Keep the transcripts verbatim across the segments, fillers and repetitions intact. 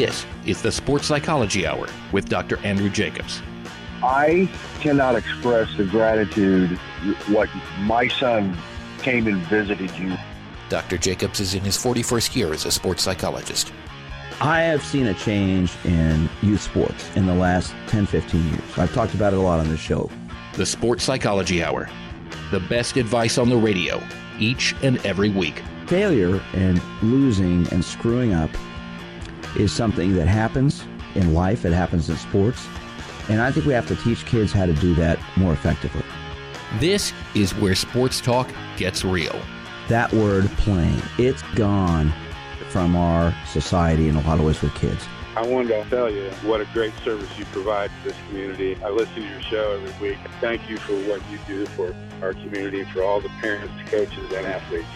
This is the Sports Psychology Hour with Doctor Andrew Jacobs. I cannot express the gratitude what my son came and visited you. Doctor Jacobs is in his forty-first year as a sports psychologist. I have seen a change in youth sports in the last ten, fifteen years. I've talked about it a lot on this show. The Sports Psychology Hour. The best advice on the radio each and every week. Failure and losing and screwing up is something that happens in life. It happens in sports. And I think we have to teach kids how to do that more effectively. This is where sports talk gets real. That word playing, it's gone from our society in a lot of ways with kids. I wanted to tell you what a great service you provide to this community. I listen to your show every week. Thank you for what you do for our community, for all the parents, coaches, and athletes.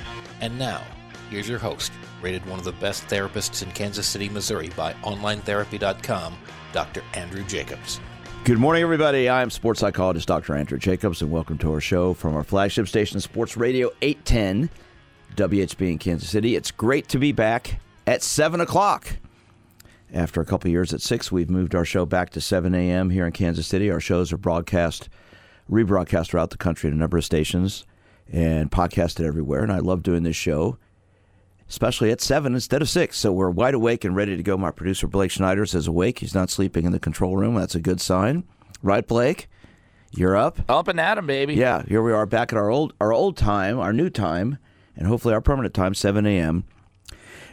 And now, here's your host, rated one of the best therapists in Kansas City, Missouri by online therapy dot com, Doctor Andrew Jacobs. Good morning, everybody. I am sports psychologist Doctor Andrew Jacobs, and welcome to our show from our flagship station, Sports Radio eight ten W H B in Kansas City. It's great to be back at seven o'clock. After a couple of years at six, we've moved our show back to seven a.m. here in Kansas City. Our shows are broadcast, rebroadcast throughout the country at a number of stations and podcasted everywhere. And I love doing this show, especially at seven instead of six. So we're wide awake and ready to go. My producer, Blake Schneider, is awake. He's not sleeping in the control room. That's a good sign. Right, Blake? You're up? Up and at 'em, baby. Yeah, here we are back at our old, our old time, our new time, and hopefully our permanent time, seven a.m.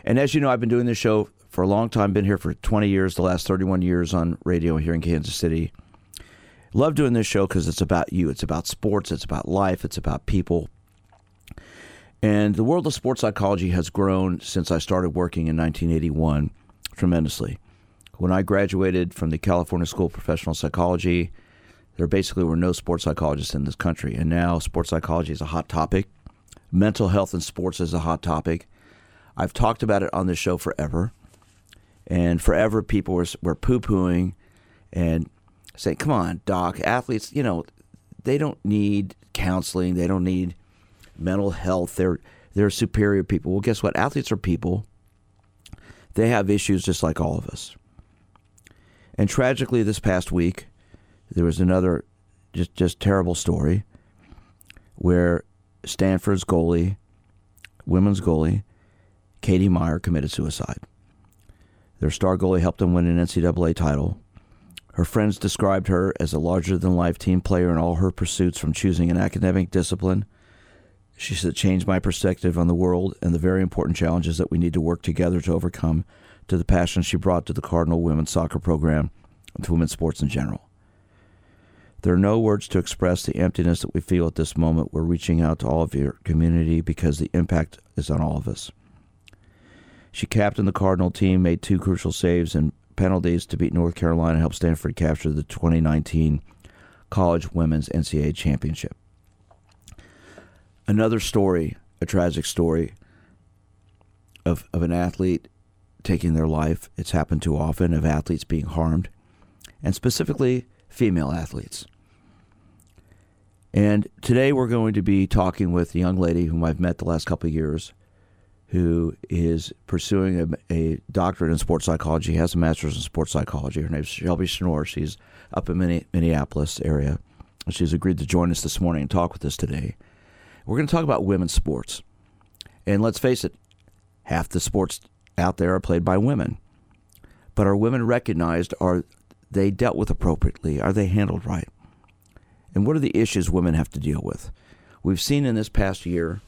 And as you know, I've been doing this show for a long time, been here for twenty years, the last thirty-one years on radio here in Kansas City. Love doing this show because it's about you. It's about sports. It's about life. It's about people. And the world of sports psychology has grown since I started working in nineteen eighty-one tremendously. When I graduated from the California School of Professional Psychology, there basically were no sports psychologists in this country. And now sports psychology is a hot topic. Mental health in sports is a hot topic. I've talked about it on this show forever. And forever people were, were poo-pooing and saying, come on, doc, athletes, you know, they don't need counseling. They don't need mental health. They're, they're superior people. Well, guess what? Athletes are people. They have issues just like all of us. And tragically, this past week, there was another just, just terrible story where Stanford's goalie, women's goalie, Katie Meyer, committed suicide. Their star goalie helped them win an N C double A title. Her friends described her as a larger-than-life team player in all her pursuits, from choosing an academic discipline. She said, changed my perspective on the world and the very important challenges that we need to work together to overcome, to the passion she brought to the Cardinal women's soccer program and to women's sports in general. There are no words to express the emptiness that we feel at this moment. We're reaching out to all of your community because the impact is on all of us. She captained the Cardinal team, made two crucial saves and penalties to beat North Carolina, and helped Stanford capture the twenty nineteen college women's N C double A championship. Another story, a tragic story of, of an athlete taking their life. It's happened too often, of athletes being harmed, and specifically female athletes. And today we're going to be talking with a young lady whom I've met the last couple of years, who is pursuing a, a doctorate in sports psychology, has a master's in sports psychology. Her name's Shelby Schnoor. She's up in Minneapolis area. She's agreed to join us this morning and talk with us today. We're going to talk about women's sports. And let's face it, half the sports out there are played by women. But are women recognized? Are they dealt with appropriately? Are they handled right? And what are the issues women have to deal with? We've seen in this past year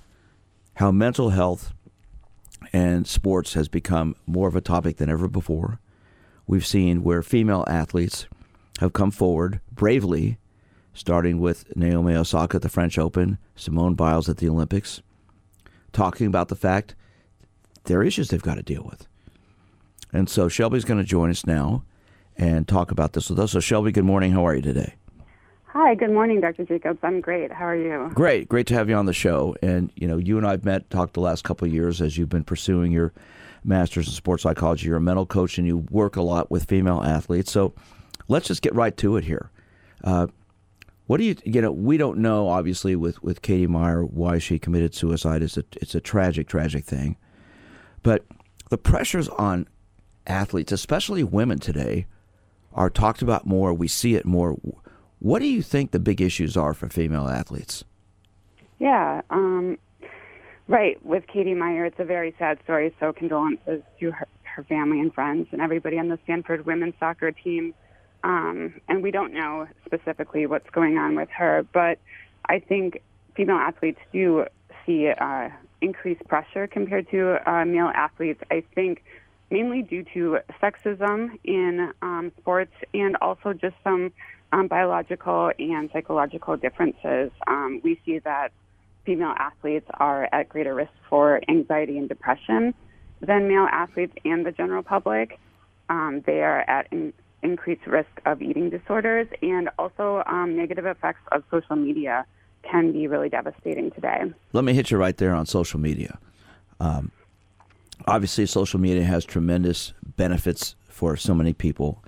how mental health and sports has become more of a topic than ever before. We've seen where female athletes have come forward bravely, starting with Naomi Osaka at the French Open, Simone Biles at the Olympics, talking about the fact there are issues they've got to deal with. And so Shelby's going to join us now and talk about this with us. So Shelby, good morning. How are you today? Hi, good morning, Doctor Jacobs. I'm great. How are you? Great. Great to have you on the show. And, you know, you and I have met, talked the last couple of years as you've been pursuing your master's in sports psychology. You're a mental coach and you work a lot with female athletes. So let's just get right to it here. Uh, What do you, you know, we don't know, obviously, with, with Katie Meyer, why she committed suicide. It's a, it's a tragic, tragic thing. But the pressures on athletes, especially women today, are talked about more. We see it more. What do you think the big issues are for female athletes? Yeah, um, right. With Katie Meyer, it's a very sad story, so condolences to her, her family and friends and everybody on the Stanford women's soccer team. Um, and we don't know specifically what's going on with her, but I think female athletes do see uh, increased pressure compared to uh, male athletes, I think, mainly due to sexism in um, sports and also just some um, biological and psychological differences. Um, we see that female athletes are at greater risk for anxiety and depression than male athletes and the general public. Um, they are at in- increased risk of eating disorders, and also um, negative effects of social media can be really devastating today. Let me hit you right there on social media. Um, obviously, social media has tremendous benefits for so many people,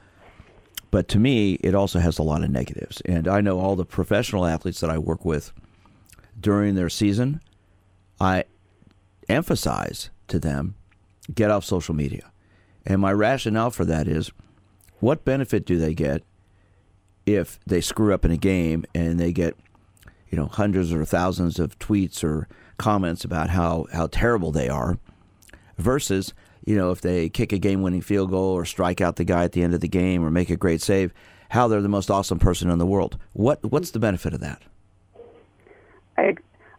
but to me, it also has a lot of negatives. And I know all the professional athletes that I work with during their season, I emphasize to them, get off social media. And my rationale for that is, what benefit do they get if they screw up in a game and they get, you know, hundreds or thousands of tweets or comments about how, how terrible they are, versus, you know, if they kick a game-winning field goal or strike out the guy at the end of the game or make a great save, how they're the most awesome person in the world. What What's the benefit of that? I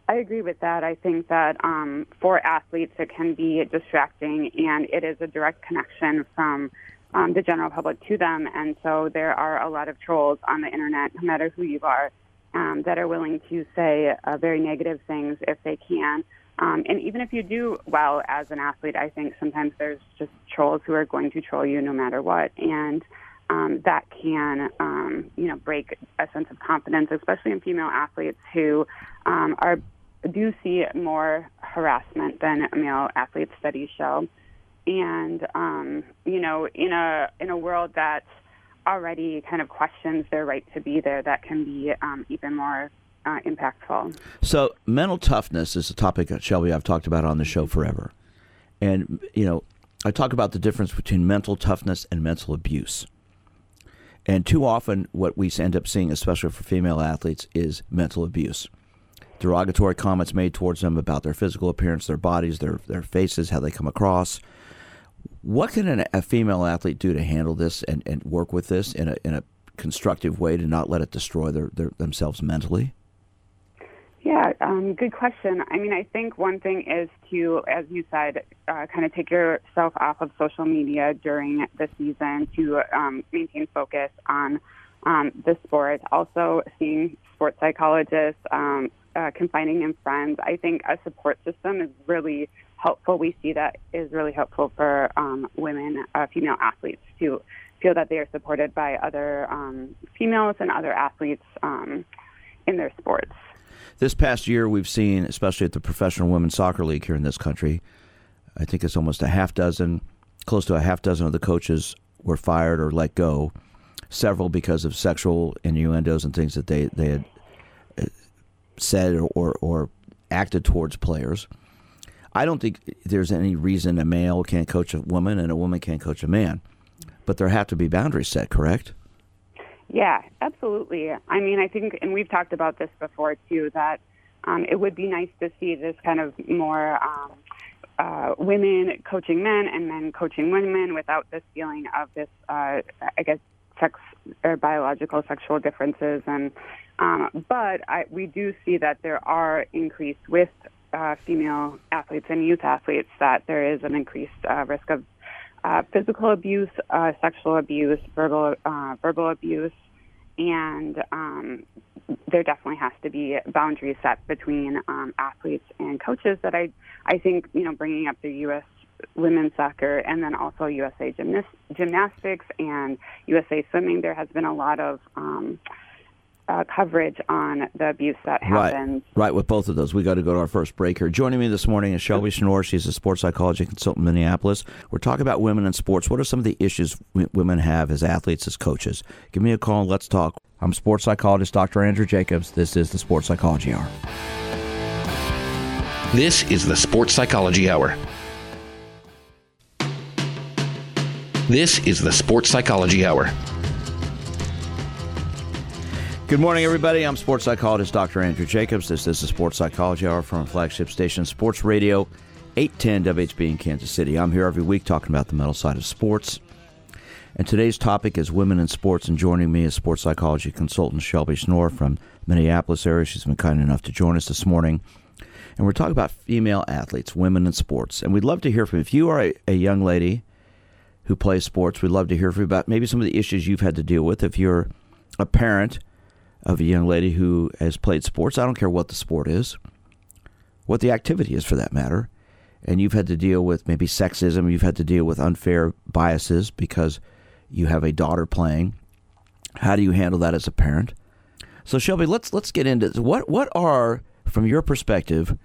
I agree with that. I think that um, for athletes it can be distracting, and it is a direct connection from Um, the general public to them, and so there are a lot of trolls on the internet, no matter who you are, um, that are willing to say uh, very negative things if they can. Um, and even if you do well as an athlete, I think sometimes there's just trolls who are going to troll you no matter what, and um, that can, um, you know, break a sense of confidence, especially in female athletes who um, are do see more harassment than male athletes. Studies show. And, um, you know, in a in a world that already kind of questions their right to be there, that can be um, even more uh, impactful. So mental toughness is a topic that, Shelby, I've talked about on the show forever. And, you know, I talk about the difference between mental toughness and mental abuse. And too often what we end up seeing, especially for female athletes, is mental abuse. Derogatory comments made towards them about their physical appearance, their bodies, their, their faces, how they come across. What can an, a female athlete do to handle this and, and work with this in a in a constructive way to not let it destroy their, their themselves mentally? Yeah, um, good question. I mean, I think one thing is to, as you said, uh, kind of take yourself off of social media during the season to um, maintain focus on um, the sport. Also, seeing sports psychologists, um, uh, confiding in friends. I think a support system is really helpful. We see that is really helpful for um, women, uh, female athletes, to feel that they are supported by other um, females and other athletes um, in their sports. This past year we've seen, especially at the Professional Women's Soccer League here in this country, I think it's almost a half dozen, close to a half dozen of the coaches were fired or let go, several because of sexual innuendos and things that they, they had said or, or, or acted towards players. I don't think there's any reason a male can't coach a woman and a woman can't coach a man, but there have to be boundaries set, correct? Yeah, absolutely. I mean, I think, and we've talked about this before too, that um, it would be nice to see this kind of more um, uh, women coaching men and men coaching women without this feeling of this, uh, I guess, sex or biological sexual differences. And um, but I, we do see that there are increased with Uh, female athletes and youth athletes that there is an increased uh, risk of uh, physical abuse, uh, sexual abuse, verbal uh, verbal abuse, and um, there definitely has to be boundaries set between um, athletes and coaches. That I I think, you know, bringing up the U S women's soccer and then also U S A gymnast- gymnastics and U S A swimming, there has been a lot of Um, Uh, coverage on the abuse that happens. Right, right, with both of those. We got to go to our first break here. Joining me this morning is Shelby Schnoor. She's a sports psychology consultant in Minneapolis. We're talking about women in sports. What are some of the issues women have as athletes, as coaches? Give me a call and let's talk. I'm sports psychologist Doctor Andrew Jacobs. This is the Sports Psychology Hour. This is the Sports Psychology Hour. This is the Sports Psychology Hour. Good morning, everybody. I'm sports psychologist Doctor Andrew Jacobs. This is the Sports Psychology Hour from flagship station Sports Radio eight ten W H B in Kansas City. I'm here every week talking about the mental side of sports. And today's topic is women in sports, and joining me is sports psychology consultant Shelby Schnoor from Minneapolis area. She's been kind enough to join us this morning. And we're talking about female athletes, women in sports. And we'd love to hear from you. If you are a, a young lady who plays sports, we'd love to hear from you about maybe some of the issues you've had to deal with. If you're a parent of a young lady who has played sports, I don't care what the sport is, what the activity is for that matter, and you've had to deal with maybe sexism, you've had to deal with unfair biases because you have a daughter playing. How do you handle that as a parent? So Shelby, let's let's get into this. What what are, from your perspective,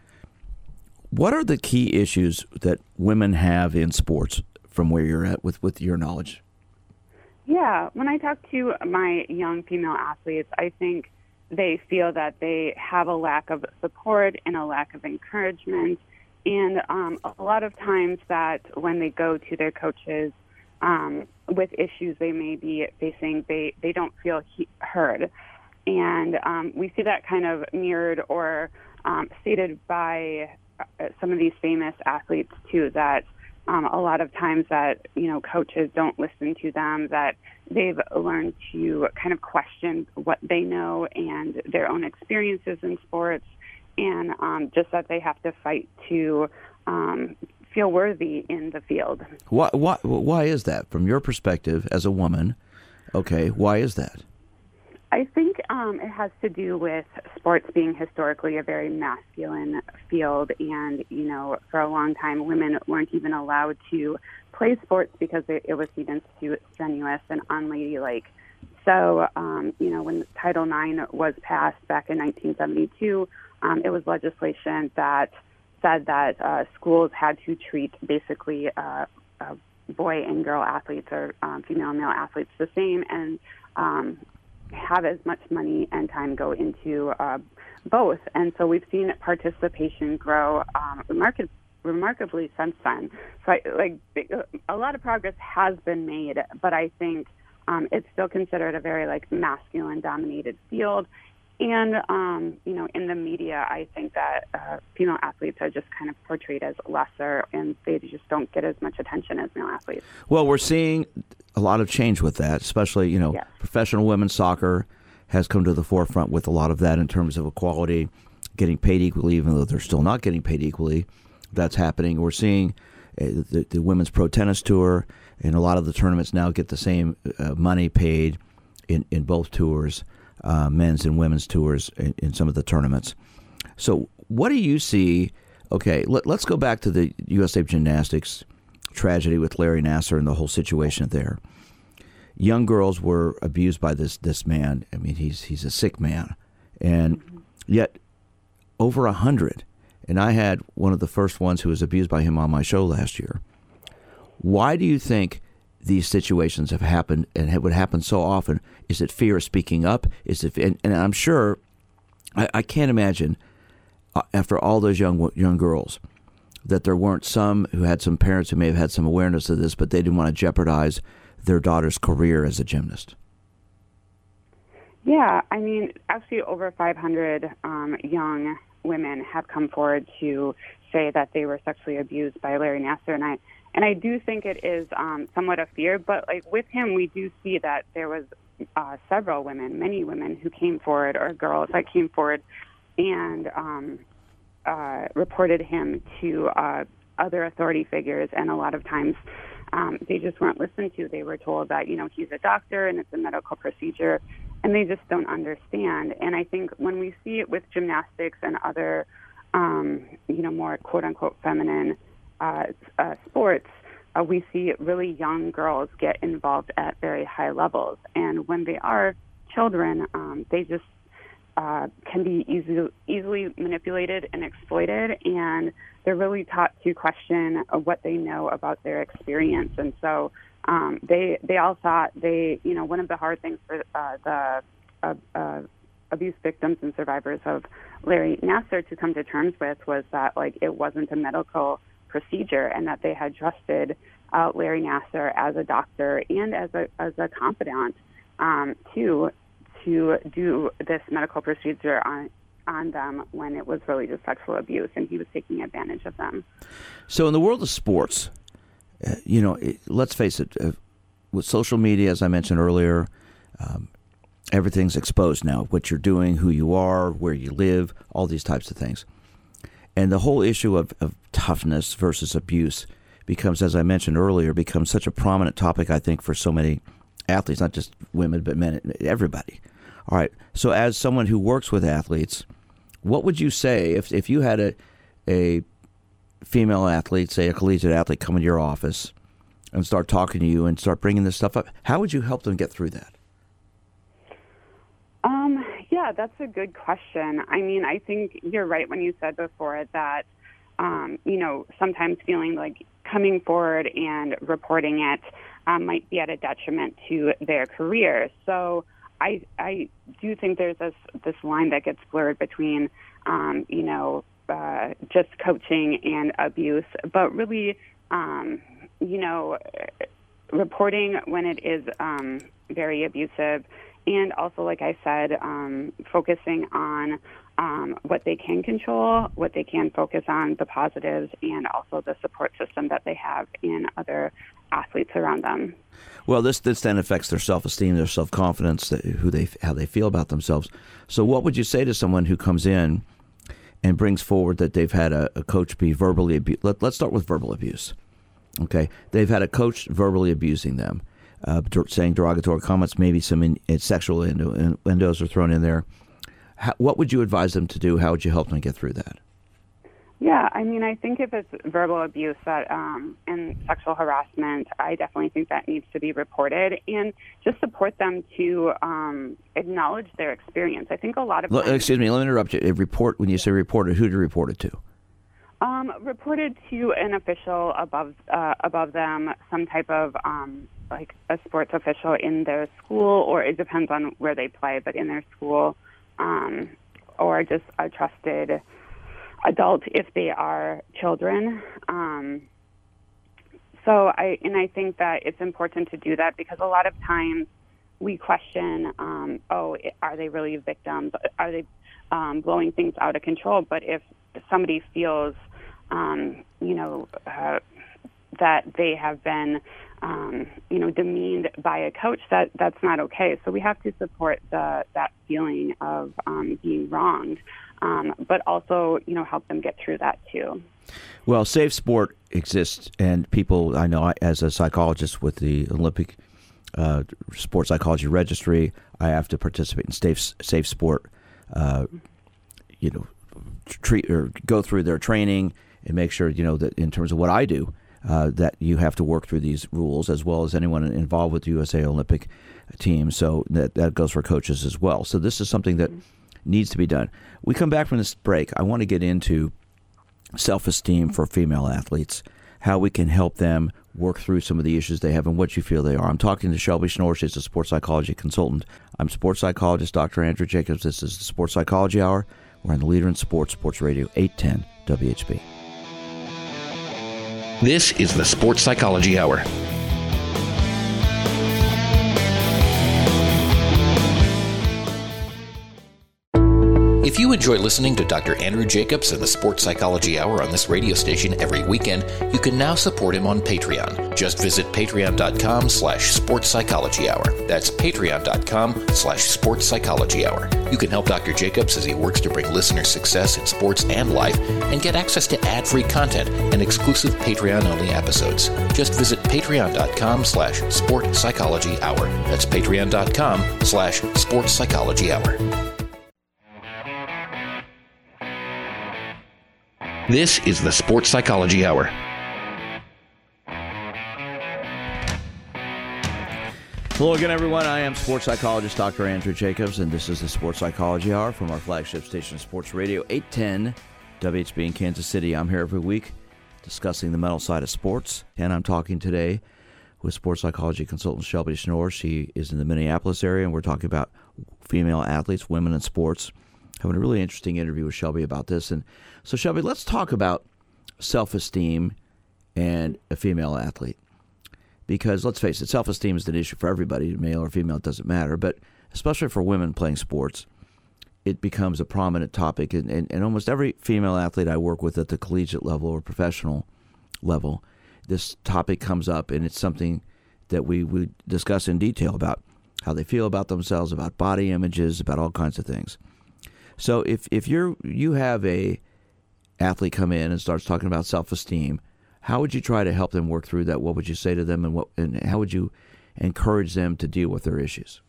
what are the key issues that women have in sports from where you're at with, with your knowledge? Yeah, when I talk to my young female athletes, I think they feel that they have a lack of support and a lack of encouragement. And um, a lot of times that when they go to their coaches, Um, with issues they may be facing, they, they don't feel he- heard. And um, we see that kind of mirrored or um, stated by uh, some of these famous athletes, too, that um, a lot of times that, you know, coaches don't listen to them, that they've learned to kind of question what they know and their own experiences in sports, and um, just that they have to fight to um feel worthy in the field. Why, why, why is that? From your perspective as a woman, okay, why is that? I think um, it has to do with sports being historically a very masculine field, and, you know, for a long time women weren't even allowed to play sports because it, it was seen as strenuous and unladylike. So, um, you know, when Title nine was passed back in nineteen seventy-two, um, it was legislation that said that uh, schools had to treat basically uh, uh, boy and girl athletes or um, female and male athletes the same, and um, have as much money and time go into uh, both. And so we've seen participation grow um, remark- remarkably since then. So I, like big, a lot of progress has been made, but I think um, it's still considered a very like masculine-dominated field. And, um, you know, in the media, I think that uh, female athletes are just kind of portrayed as lesser, and they just don't get as much attention as male athletes. Well, we're seeing a lot of change with that, especially, you know, yes. Professional women's soccer has come to the forefront with a lot of that in terms of equality, getting paid equally, even though they're still not getting paid equally. That's happening. We're seeing uh, the, the women's pro tennis tour, and a lot of the tournaments now get the same uh, money paid in, in both tours. Uh, men's and women's tours in, in some of the tournaments. So what do you see? Okay, let, let's go back to the U S A Gymnastics tragedy with Larry Nassar and the whole situation there. Young girls were abused by this this man. I mean, he's he's a sick man. And yet over a hundred, and I had one of the first ones who was abused by him on my show last year. Why do you think these situations have happened, and it would happen so often? Is it fear of speaking up? Is it, and, and I'm sure, I, I can't imagine uh, after all those young young girls that there weren't some who had some parents who may have had some awareness of this, but they didn't want to jeopardize their daughter's career as a gymnast. Yeah, I mean, actually over five hundred um, young women have come forward to say that they were sexually abused by Larry Nassar, and I And I do think it is um, somewhat a fear, but like with him, we do see that there was uh, several women, many women who came forward, or girls that came forward and um, uh, reported him to uh, other authority figures. And a lot of times um, they just weren't listened to. They were told that, you know, he's a doctor and it's a medical procedure, and they just don't understand. And I think when we see it with gymnastics and other, um, you know, more quote unquote feminine Uh, uh, sports, uh, we see really young girls get involved at very high levels. And when they are children, um, they just uh, can be easy, easily manipulated and exploited, and they're really taught to question what they know about their experience. And so um, they they all thought they, you know, one of the hard things for uh, the uh, uh, abuse victims and survivors of Larry Nassar to come to terms with was that, like, it wasn't a medical procedure, and that they had trusted uh, Larry Nassar as a doctor and as a as a confidant um, to to do this medical procedure on on them when it was really just sexual abuse, and he was taking advantage of them. So in the world of sports, uh, you know, it, let's face it, uh, with social media, as I mentioned earlier, um, everything's exposed now, what you're doing, who you are, where you live, all these types of things. And the whole issue of, of toughness versus abuse becomes, as I mentioned earlier, becomes such a prominent topic, I think, for so many athletes, not just women, but men, everybody. All right. So as someone who works with athletes, what would you say if if you had a a female athlete, say a collegiate athlete, come into your office and start talking to you and start bringing this stuff up? How would you help them get through that? Um, yeah, that's a good question. I mean, I think you're right when you said before that, um, you know, sometimes feeling like coming forward and reporting it um, might be at a detriment to their career. So I, I do think there's this, this line that gets blurred between, um, you know, uh, just coaching and abuse, but really, um, you know, reporting when it is um, very abusive. And also, like I said, um, focusing on um, what they can control, what they can focus on, the positives, and also the support system that they have in other athletes around them. Well, this, this then affects their self-esteem, their self-confidence, who they, how they feel about themselves. So what would you say to someone who comes in and brings forward that they've had a, a coach be verbally abused? Let, let's start with verbal abuse. Okay, they've had a coach verbally abusing them. Uh, saying derogatory comments, maybe some in, in sexual innuendos are thrown in there. How, what would you advise them to do? How would you help them get through that? Yeah, I mean, I think if it's verbal abuse that um, and sexual harassment, I definitely think that needs to be reported and just support them to um, acknowledge their experience. I think a lot of L- times... Excuse me, let me interrupt you. If report when you say reported, who do you report it to? Um, reported to an official above uh, above them, some type of... Um, like a sports official in their school, or it depends on where they play, but in their school, um, or just a trusted adult if they are children. Um, so I, and I think that it's important to do that because a lot of times we question, um, oh, are they really victims? Are they um, blowing things out of control? But if somebody feels, um, you know, uh, that they have been, um, you know, demeaned by a coach, that that's not okay. So we have to support the that feeling of um, being wronged, um, but also, you know, help them get through that too. Well, Safe Sport exists, and people, I know, I, as a psychologist with the Olympic uh, Sports Psychology Registry, I have to participate in Safe Safe Sport. Uh, you know, treat or go through their training and make sure, you know, that in terms of what I do. Uh, that you have to work through these rules as well as anyone involved with the U S A Olympic team. So that, that goes for coaches as well. So this is something that needs to be done. We come back from this break. I want to get into self-esteem for female athletes, how we can help them work through some of the issues they have and what you feel they are. I'm talking to Shelby Schnoor. She's a sports psychology consultant. I'm sports psychologist Doctor Andrew Jacobs. This is the Sports Psychology Hour. We're on the Leader in Sports, Sports Radio eight ten W H B. This is the Sports Psychology Hour. If you enjoy listening to Doctor Andrew Jacobs and the Sports Psychology Hour on this radio station every weekend, you can now support him on Patreon. Just visit patreon.com slash sports psychology hour. That's patreon.com slash sports psychology hour. You can help Doctor Jacobs as he works to bring listeners success in sports and life and get access to ad-free content and exclusive Patreon-only episodes. Just visit patreon.com slash sports psychology hour. That's patreon.com slash sports psychology hour. This is the Sports Psychology Hour. Hello again, everyone. I am sports psychologist Doctor Andrew Jacobs, and this is the Sports Psychology Hour from our flagship station, Sports Radio eight ten W H B in Kansas City. I'm here every week discussing the mental side of sports, and I'm talking today with sports psychology consultant Shelby Schnoor. She is in the Minneapolis area, and we're talking about female athletes, women in sports. Having a really interesting interview with Shelby about this. And so, Shelby, let's talk about self-esteem and a female athlete. because let's face it, self-esteem is an issue for everybody, male or female, it doesn't matter. But especially for women playing sports, it becomes a prominent topic. And, and, and almost every female athlete I work with at the collegiate level or professional level, this topic comes up, and it's something that we would discuss in detail about how they feel about themselves, about body images, about all kinds of things. So if, if you're you have a athlete come in and starts talking about self-esteem, how would you try to help them work through that? What would you say to them, and what and how would you encourage them to deal with their issues?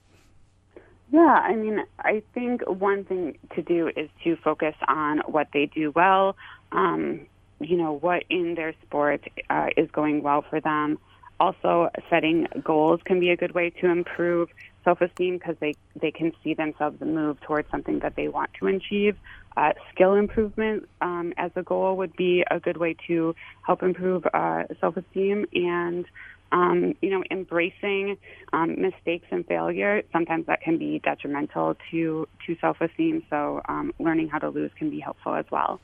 Yeah, I mean, I think one thing to do is to focus on what they do well, um, you know, what in their sport uh, is going well for them. Also, setting goals can be a good way to improve self-esteem because they, they can see themselves move towards something that they want to achieve. Uh, skill improvement um, as a goal would be a good way to help improve uh, self-esteem. And, um, you know, embracing um, mistakes and failure, sometimes that can be detrimental to, to self-esteem. So um, learning how to lose can be helpful as well.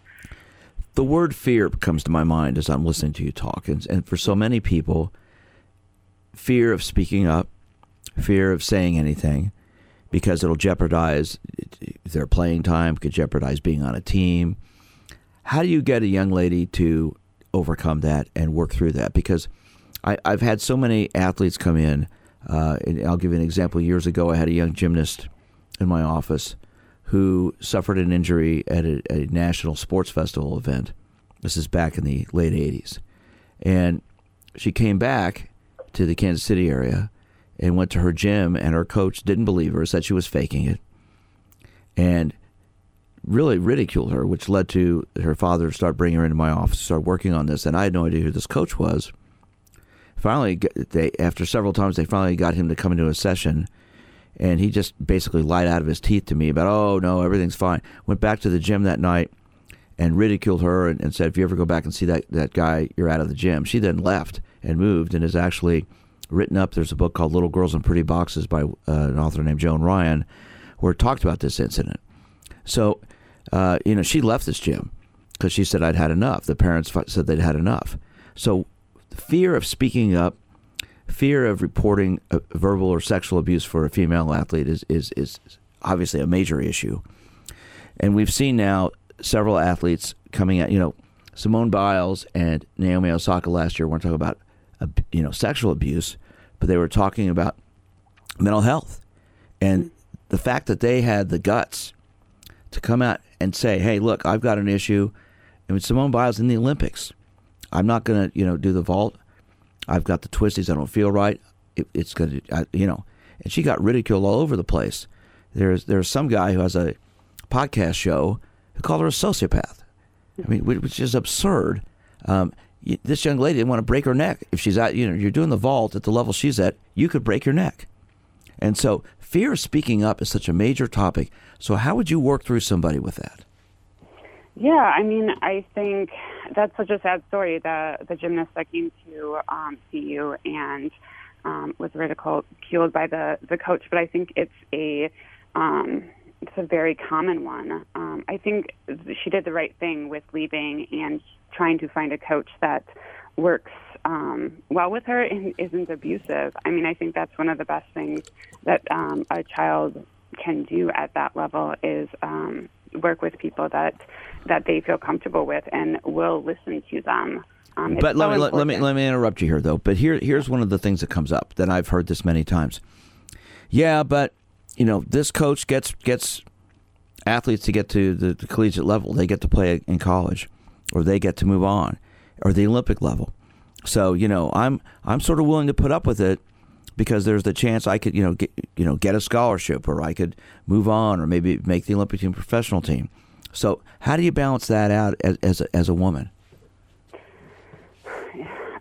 The word fear comes to my mind as I'm listening to you talk. And, and for so many people, fear of speaking up, fear of saying anything, because it'll jeopardize their playing time, could jeopardize being on a team. How do you get a young lady to overcome that and work through that? Because I, I've had so many athletes come in, uh, and I'll give you an example. Years ago, I had a young gymnast in my office who suffered an injury at a, a national sports festival event. This is back in the late eighties. And she came back to the Kansas City area and went to her gym, and her coach didn't believe her, said she was faking it, and really ridiculed her, which led to her father start bringing her into my office, start working on this, and I had no idea who this coach was. Finally, they after several times, they finally got him to come into a session, and he just basically lied out of his teeth to me about, oh, no, everything's fine. Went back to the gym that night and ridiculed her and, and said, if you ever go back and see that, that guy, you're out of the gym. She then left and moved and is actually written up. There's a book called Little Girls in Pretty Boxes by uh, an author named Joan Ryan, where it talked about this incident. So, uh, you know, she left this gym because she said, I'd had enough. The parents said they'd had enough. So fear of speaking up, fear of reporting uh, verbal or sexual abuse for a female athlete is, is, is obviously a major issue. And we've seen now several athletes coming out, you know, Simone Biles and Naomi Osaka last year weren't talking about you know, sexual abuse, but they were talking about mental health. And the fact that they had the guts to come out and say, hey, look, I've got an issue. I mean, Simone Biles in the Olympics. I'm not going to, you know, do the vault. I've got the twisties. I don't feel right. It, it's going to, you know, and she got ridiculed all over the place. There's, there's some guy who has a podcast show who called her a sociopath. I mean, which is absurd. Um, This young lady didn't want to break her neck. If she's out, you know, you're doing the vault at the level she's at, you could break your neck. And so fear of speaking up is such a major topic. So how would you work through somebody with that? Yeah, I mean, I think that's such a sad story. The, the gymnast that came to um, see you and um, was ridiculed by the, the coach. But I think it's a... Um, It's a very common one. Um, I think she did the right thing with leaving and trying to find a coach that works um, well with her and isn't abusive. I mean, I think that's one of the best things that um, a child can do at that level is um, work with people that that they feel comfortable with and will listen to them. Um, but let me, let me let me interrupt you here, though. But here here's one of the things that comes up that I've heard this many times. Yeah, but. You know, this coach gets gets athletes to get to the, the collegiate level. They get to play in college, or they get to move on, or the Olympic level. So, you know, I'm I'm sort of willing to put up with it because there's the chance I could, you know, get, you know, get a scholarship, or I could move on, or maybe make the Olympic team, professional team. So how do you balance that out as as a, as a woman?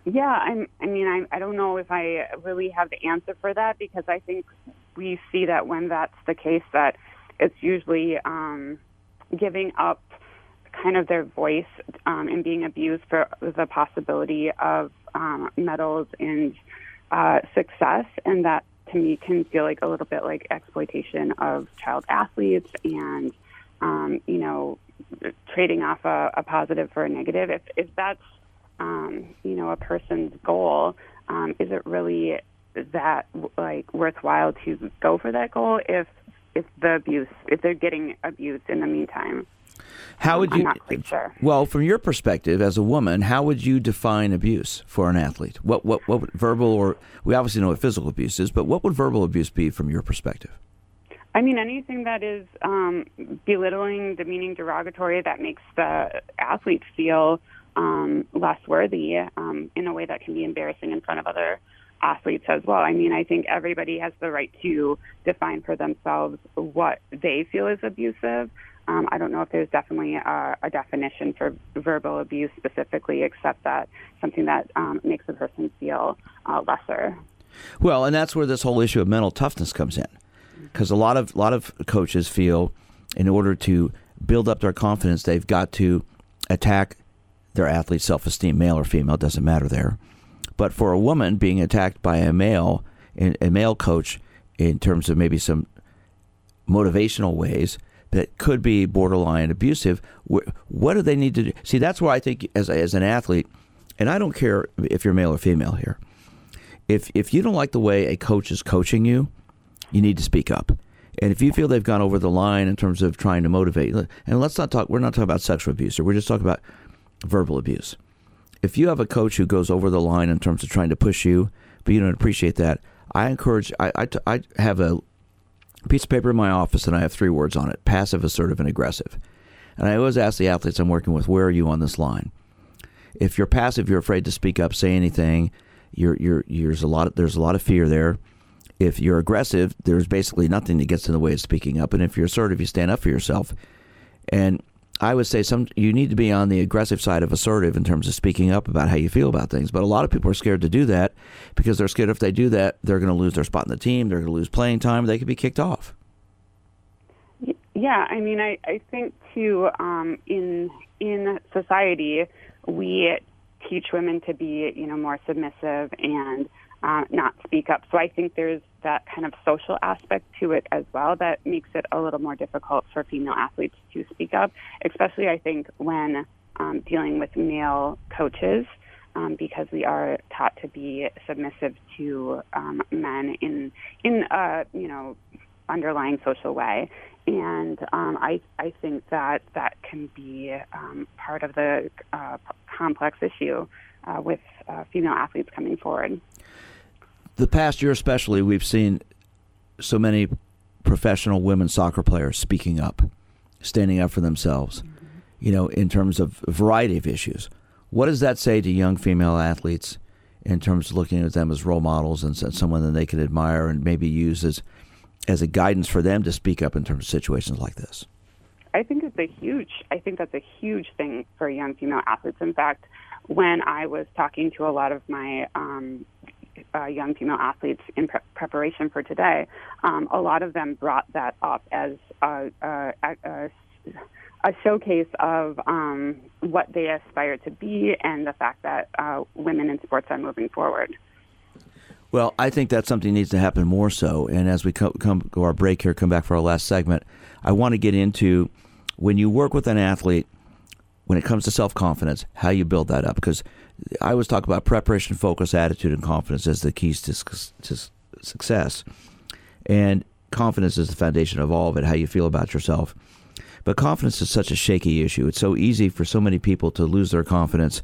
Yeah, I'm, I mean, I I don't know if I really have the answer for that because I think we see that when that's the case, that it's usually um, giving up kind of their voice um, and being abused for the possibility of um, medals and uh, success. And that, to me, can feel like a little bit like exploitation of child athletes and, um, you know, trading off a, a positive for a negative. If, if that's, um, you know, a person's goal, um, is it really that like worthwhile to go for that goal if if the abuse if they're getting abused in the meantime? How would you? I'm not quite sure. Well, from your perspective as a woman, how would you define abuse for an athlete? What what what would verbal or we obviously know what physical abuse is, but what would verbal abuse be from your perspective? I mean, anything that is um, belittling, demeaning, derogatory that makes the athlete feel um, less worthy um, in a way that can be embarrassing in front of other athletes as well. I mean, I think everybody has the right to define for themselves what they feel is abusive. Um, I don't know if there's definitely a, a definition for verbal abuse specifically, except that something that um, makes a person feel uh, lesser. Well, and that's where this whole issue of mental toughness comes in. Because a lot of lot of coaches feel in order to build up their confidence, they've got to attack their athlete's self-esteem, male or female, doesn't matter there. But for a woman being attacked by a male, a male coach in terms of maybe some motivational ways that could be borderline abusive, what do they need to do? See, that's where I think as as an athlete, and I don't care if you're male or female here, if if you don't like the way a coach is coaching you, you need to speak up. And if you feel they've gone over the line in terms of trying to motivate, and let's not talk, we're not talking about sexual abuse here. We're just talking about verbal abuse. If you have a coach who goes over the line in terms of trying to push you, but you don't appreciate that, I encourage, I, I, I have a piece of paper in my office and I have three words on it, passive, assertive, and aggressive. And I always ask the athletes I'm working with, where are you on this line? If you're passive, you're afraid to speak up, say anything. You're, you're, there's a lot of, there's a lot of fear there. If you're aggressive, there's basically nothing that gets in the way of speaking up. And if you're assertive, you stand up for yourself. And I would say some you need to be on the aggressive side of assertive in terms of speaking up about how you feel about things. But a lot of people are scared to do that because they're scared if they do that, they're going to lose their spot in the team. They're going to lose playing time. They could be kicked off. Yeah, I mean, I, I think, too, um, in in society, we teach women to be, you know, more submissive and Uh, not speak up. So I think there's that kind of social aspect to it as well that makes it a little more difficult for female athletes to speak up, especially I think when um, dealing with male coaches um, because we are taught to be submissive to um, men in in a you know underlying social way. And um, I, I think that that can be um, part of the uh, complex issue uh, with uh, female athletes coming forward. The past year especially, we've seen so many professional women soccer players speaking up, standing up for themselves, mm-hmm. you know, in terms of a variety of issues. What does that say to young female athletes in terms of looking at them as role models and someone that they could admire and maybe use as, as a guidance for them to speak up in terms of situations like this? I think it's a huge, I think that's a huge thing for young female athletes. In fact, when I was talking to a lot of my um, Uh, young female athletes in pre- preparation for today, um, a lot of them brought that up as a, a, a, a showcase of um, what they aspire to be and the fact that uh, women in sports are moving forward. Well, I think that's something that needs to happen more so. And as we co- come go our break here, come back for our last segment, I want to get into when you work with an athlete, when it comes to self-confidence, how you build that up. Because I always talk about preparation, focus, attitude, and confidence as the keys to, to success. And confidence is the foundation of all of it, how you feel about yourself. But confidence is such a shaky issue. It's so easy for so many people to lose their confidence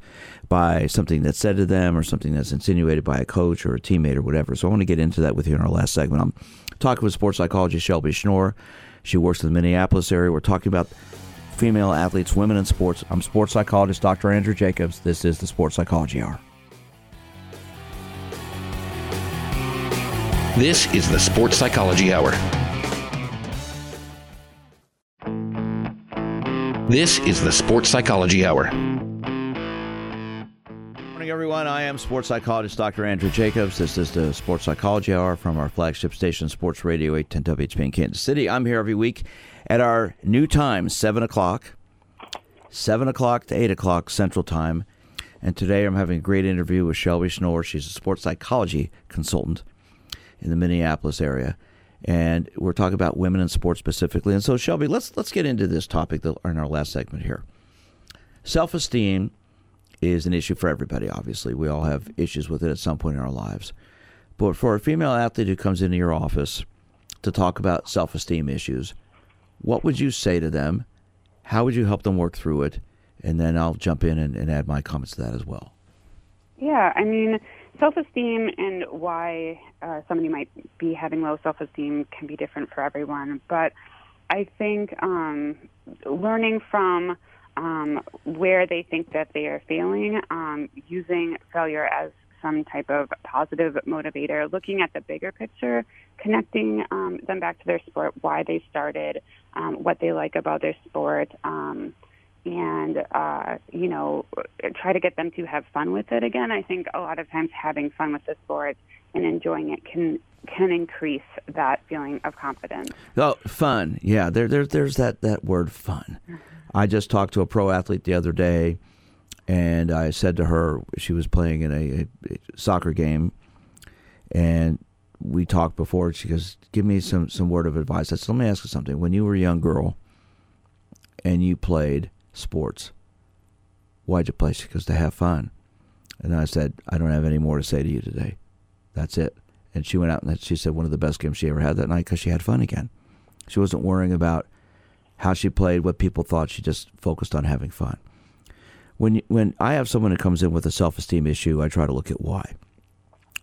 by something that's said to them or something that's insinuated by a coach or a teammate or whatever. So I want to get into that with you in our last segment. I'm talking with sports psychologist Shelby Schnoor. She works in the Minneapolis area. We're talking about female athletes, women in sports. I'm sports psychologist Doctor Andrew Jacobs. This is the Sports Psychology Hour. This is the Sports Psychology Hour. This is the Sports Psychology Hour. Good morning, everyone. I am sports psychologist Doctor Andrew Jacobs. This is the Sports Psychology Hour from our flagship station, Sports Radio eight ten W H B in Kansas City. I'm here every week at our new time, seven o'clock, seven o'clock to eight o'clock Central Time. And today I'm having a great interview with Shelby Schnoor. She's a sports psychology consultant in the Minneapolis area. And we're talking about women in sports specifically. And so, Shelby, let's let's get into this topic in our last segment here. Self-esteem is an issue for everybody, obviously. We all have issues with it at some point in our lives. But for a female athlete who comes into your office to talk about self-esteem issues, what would you say to them? How would you help them work through it? And then I'll jump in and, and add my comments to that as well. Yeah, I mean, self-esteem and why uh, somebody might be having low self-esteem can be different for everyone. But I think um, learning from um, where they think that they are failing, um, using failure as some type of positive motivator, looking at the bigger picture, connecting um, them back to their sport, why they started, um, what they like about their sport, um, and, uh, you know, try to get them to have fun with it again. I think a lot of times having fun with the sport and enjoying it can can increase that feeling of confidence. Oh, fun. Yeah, there, there, there's that, that word fun. I just talked to a pro athlete the other day, and I said to her, she was playing in a, a soccer game, and we talked before. She goes, give me some, some word of advice. I said, let me ask you something. When you were a young girl and you played sports, why'd you play? She goes, to have fun. And I said, I don't have any more to say to you today. That's it. And she went out and she said one of the best games she ever had that night because she had fun again. She wasn't worrying about how she played, what people thought. She just focused on having fun. When when I have someone who comes in with a self-esteem issue, I try to look at why.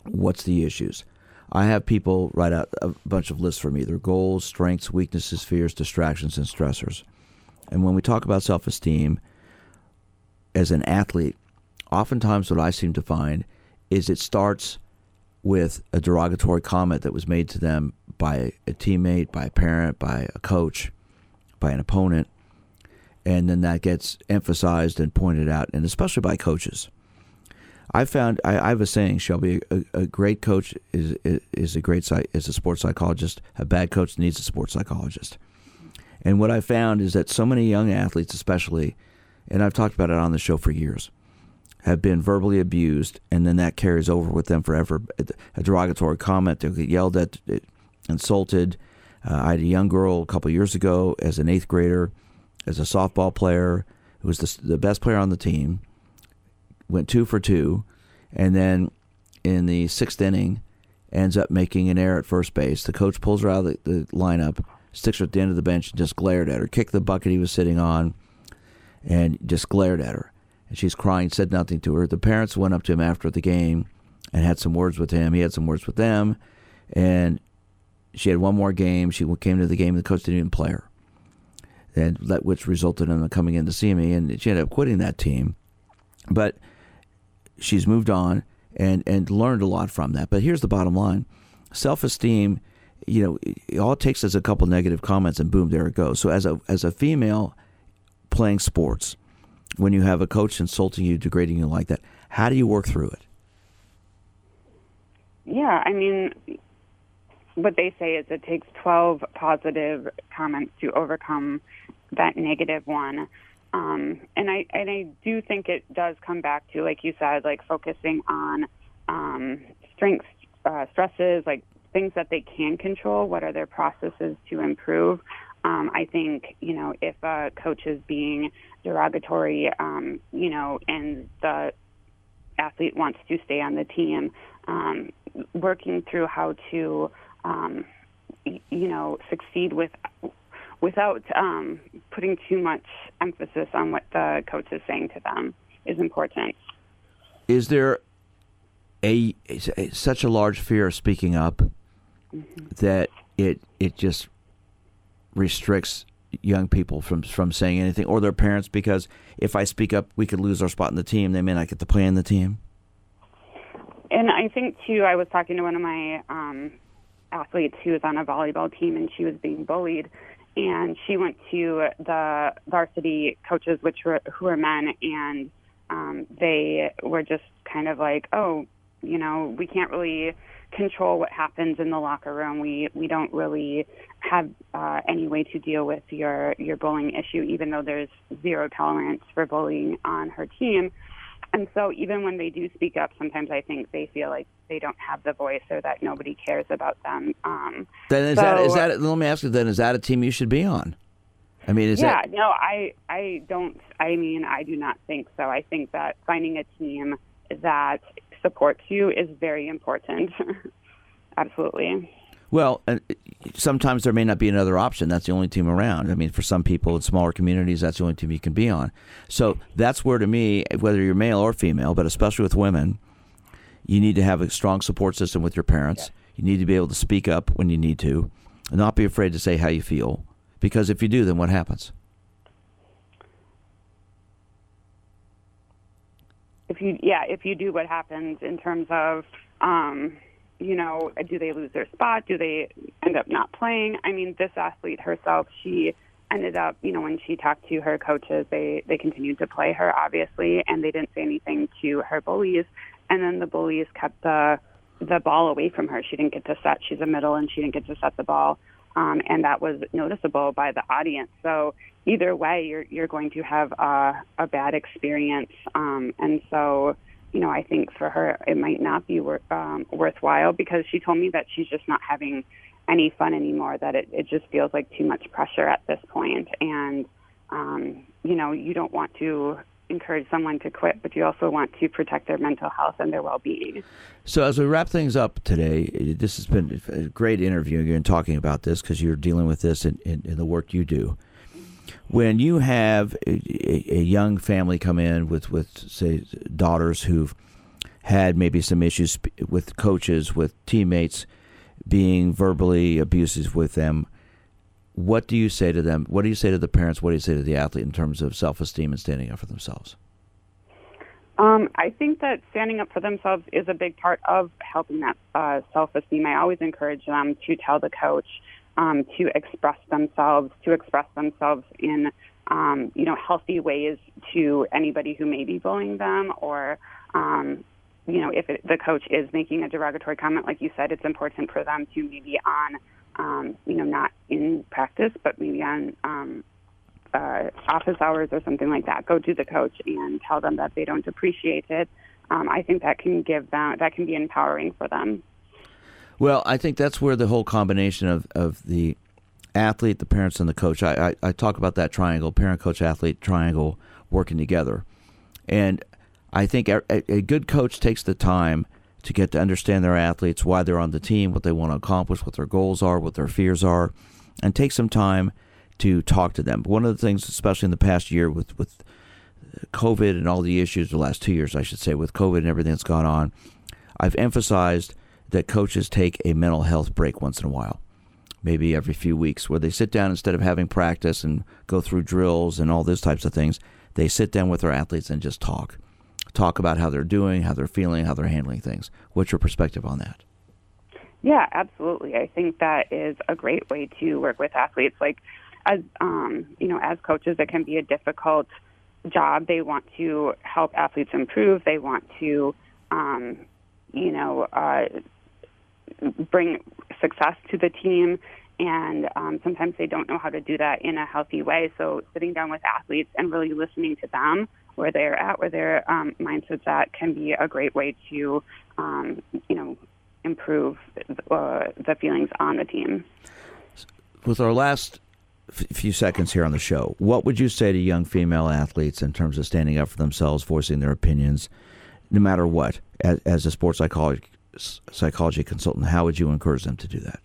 What's the issues? I have people write out a bunch of lists for me. Their goals, strengths, weaknesses, fears, distractions, and stressors. And when we talk about self-esteem as an athlete, oftentimes what I seem to find is it starts with a derogatory comment that was made to them by a teammate, by a parent, by a coach, by an opponent. And then that gets emphasized and pointed out, and especially by coaches. I found I, I have a saying, Shelby: a, a great coach is is a great is a sports psychologist. A bad coach needs a sports psychologist. And what I found is that so many young athletes, especially, and I've talked about it on the show for years, have been verbally abused, and then that carries over with them forever. A derogatory comment, they'll get yelled at, insulted. Uh, I had a young girl a couple of years ago as an eighth grader, as a softball player, who was the, the best player on the team, went two for two, and then in the sixth inning, ends up making an error at first base. The coach pulls her out of the, the lineup, sticks her at the end of the bench, and just glared at her, kicked the bucket he was sitting on, and just glared at her. And she's crying, said nothing to her. The parents went up to him after the game and had some words with him. He had some words with them, and she had one more game. She came to the game, and the coach didn't even play her, and that which resulted in them coming in to see me, and she ended up quitting that team. But she's moved on and, and learned a lot from that. But here's the bottom line. Self-esteem, you know, it all it takes is a couple negative comments, and boom, there it goes. So as a as a female playing sports, when you have a coach insulting you, degrading you like that, how do you work through it? Yeah, I mean, what they say is it takes twelve positive comments to overcome that negative one. Um, and I and I do think it does come back to, like you said, like focusing on um, strengths, uh, stresses, like things that they can control. What are their processes to improve? Um, I think, you know, if a coach is being derogatory, um, you know, and the athlete wants to stay on the team, um, working through how to Um, you know, succeed with without um, putting too much emphasis on what the coach is saying to them is important. Is there a, a such a large fear of speaking up mm-hmm. that it it just restricts young people from, from saying anything, or their parents, because if I speak up, we could lose our spot in the team. They may not get to play in the team. And I think, too, I was talking to one of my um, athlete who was on a volleyball team, and she was being bullied, and she went to the varsity coaches, which were who were men, and um, they were just kind of like, oh, you know, we can't really control what happens in the locker room. We we don't really have uh, any way to deal with your, your bullying issue, even though there's zero tolerance for bullying on her team. And so even when they do speak up, sometimes I think they feel like they don't have the voice or that nobody cares about them. Um, then is so, that, is that, let me ask you then, is that a team you should be on? I mean, is yeah, that... no, I, I don't, I mean, I do not think so. I think that finding a team that supports you is very important. Absolutely. Well, sometimes there may not be another option. That's the only team around. I mean, for some people in smaller communities, that's the only team you can be on. So that's where, to me, whether you're male or female, but especially with women, you need to have a strong support system with your parents. Yeah. You need to be able to speak up when you need to and not be afraid to say how you feel. Because if you do, then what happens? If you, yeah, if you do, what happens in terms of... Um, you know, do they lose their spot? Do they end up not playing? I mean, this athlete herself, she ended up, you know, when she talked to her coaches, they, they continued to play her, obviously, and they didn't say anything to her bullies. And then the bullies kept the the ball away from her. She didn't get to set. She's a middle, and she didn't get to set the ball. Um, and that was noticeable by the audience. So either way, you're you're going to have a, a bad experience. Um, and so... You know, I think for her, it might not be wor- um, worthwhile because she told me that she's just not having any fun anymore, that it, it just feels like too much pressure at this point. And, um, you know, you don't want to encourage someone to quit, but you also want to protect their mental health and their well-being. So as we wrap things up today, this has been a great interview and talking about this because you're dealing with this in, in, in the work you do. When you have a, a young family come in with, with, say, daughters who've had maybe some issues with coaches, with teammates being verbally abusive with them, what do you say to them? What do you say to the parents? What do you say to the athlete in terms of self-esteem and standing up for themselves? Um, I think that standing up for themselves is a big part of helping that uh, self-esteem. I always encourage them to tell the coach, Um, to express themselves, to express themselves in, um, you know, healthy ways to anybody who may be bullying them or, um, you know, if it, the coach is making a derogatory comment, like you said, it's important for them to maybe on, um, you know, not in practice, but maybe on um, uh, office hours or something like that, go to the coach and tell them that they don't appreciate it. Um, I think that can give them, that can be empowering for them. Well, I think that's where the whole combination of, of the athlete, the parents, and the coach, I, I, I talk about that triangle, parent, coach, athlete triangle working together. And I think a, a good coach takes the time to get to understand their athletes, why they're on the team, what they want to accomplish, what their goals are, what their fears are, and take some time to talk to them. One of the things, especially in the past year with, with COVID and all the issues, the last two years, I should say, with COVID and everything that's gone on, I've emphasized that coaches take a mental health break once in a while, maybe every few weeks, where they sit down instead of having practice and go through drills and all those types of things. They sit down with their athletes and just talk. Talk about how they're doing, how they're feeling, how they're handling things. What's your perspective on that? Yeah, absolutely. I think that is a great way to work with athletes. Like, as um, you know, as coaches, it can be a difficult job. They want to help athletes improve. They want to, um, you know, uh, bring success to the team, and um, sometimes they don't know how to do that in a healthy way. So sitting down with athletes and really listening to them, where they're at, where their um, mindset's at, can be a great way to, um, you know, improve uh, the feelings on the team. With our last f- few seconds here on the show, what would you say to young female athletes in terms of standing up for themselves, voicing their opinions, no matter what, as, as a sports psychologist? psychology consultant, how would you encourage them to do that?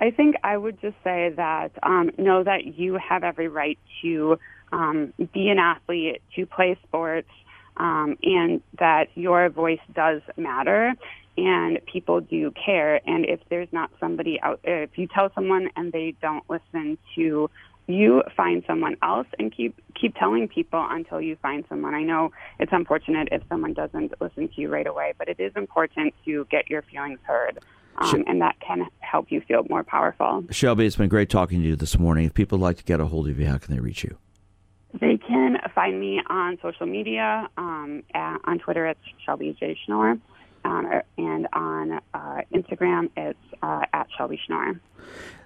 I think I would just say that um, know that you have every right to um, be an athlete, to play sports, um, and that your voice does matter and people do care. And if there's not somebody out there, if you tell someone and they don't listen to you, find someone else and keep keep telling people until you find someone. I know it's unfortunate if someone doesn't listen to you right away, but it is important to get your feelings heard, um, and that can help you feel more powerful. Shelby, it's been great talking to you this morning. If people would like to get a hold of you, how can they reach you? They can find me on social media, um, at, on Twitter, it's Shelby J. Schnoor, um, and on uh, Instagram, it's uh, at Shelby Schnoor.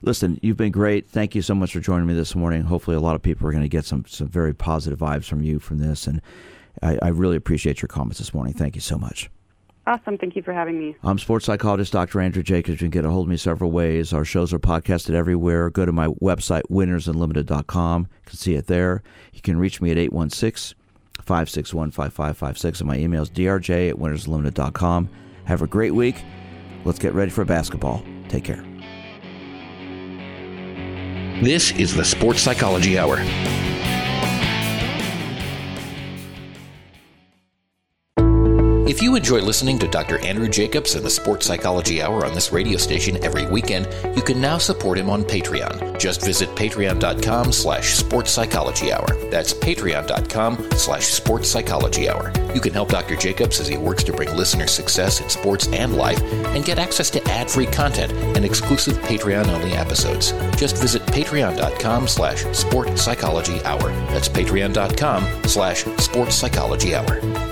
Listen, you've been great. Thank you so much for joining me this morning. Hopefully a lot of people are going to get some, some very positive vibes from you from this, and I, I really appreciate your comments this morning. Thank you so much. Awesome. Thank you for having me. I'm sports psychologist Doctor Andrew Jacobs. You can get a hold of me several ways. Our shows are podcasted everywhere. Go to my website, winners unlimited dot com. You can see it there. You can reach me at eight one six, five six one, five five five six. And my email is d r j at winners unlimited dot com. Have a great week. Let's get ready for basketball. Take care. This is the Sports Psychology Hour. If you enjoy listening to Doctor Andrew Jacobs and the Sports Psychology Hour on this radio station every weekend, you can now support him on Patreon. Just visit patreon.com slash sports psychology hour. That's patreon.com slash sports psychology hour. You can help Doctor Jacobs as he works to bring listeners success in sports and life and get access to ad-free content and exclusive Patreon-only episodes. Just visit patreon.com slash sports psychology hour. That's patreon.com slash sports psychology hour.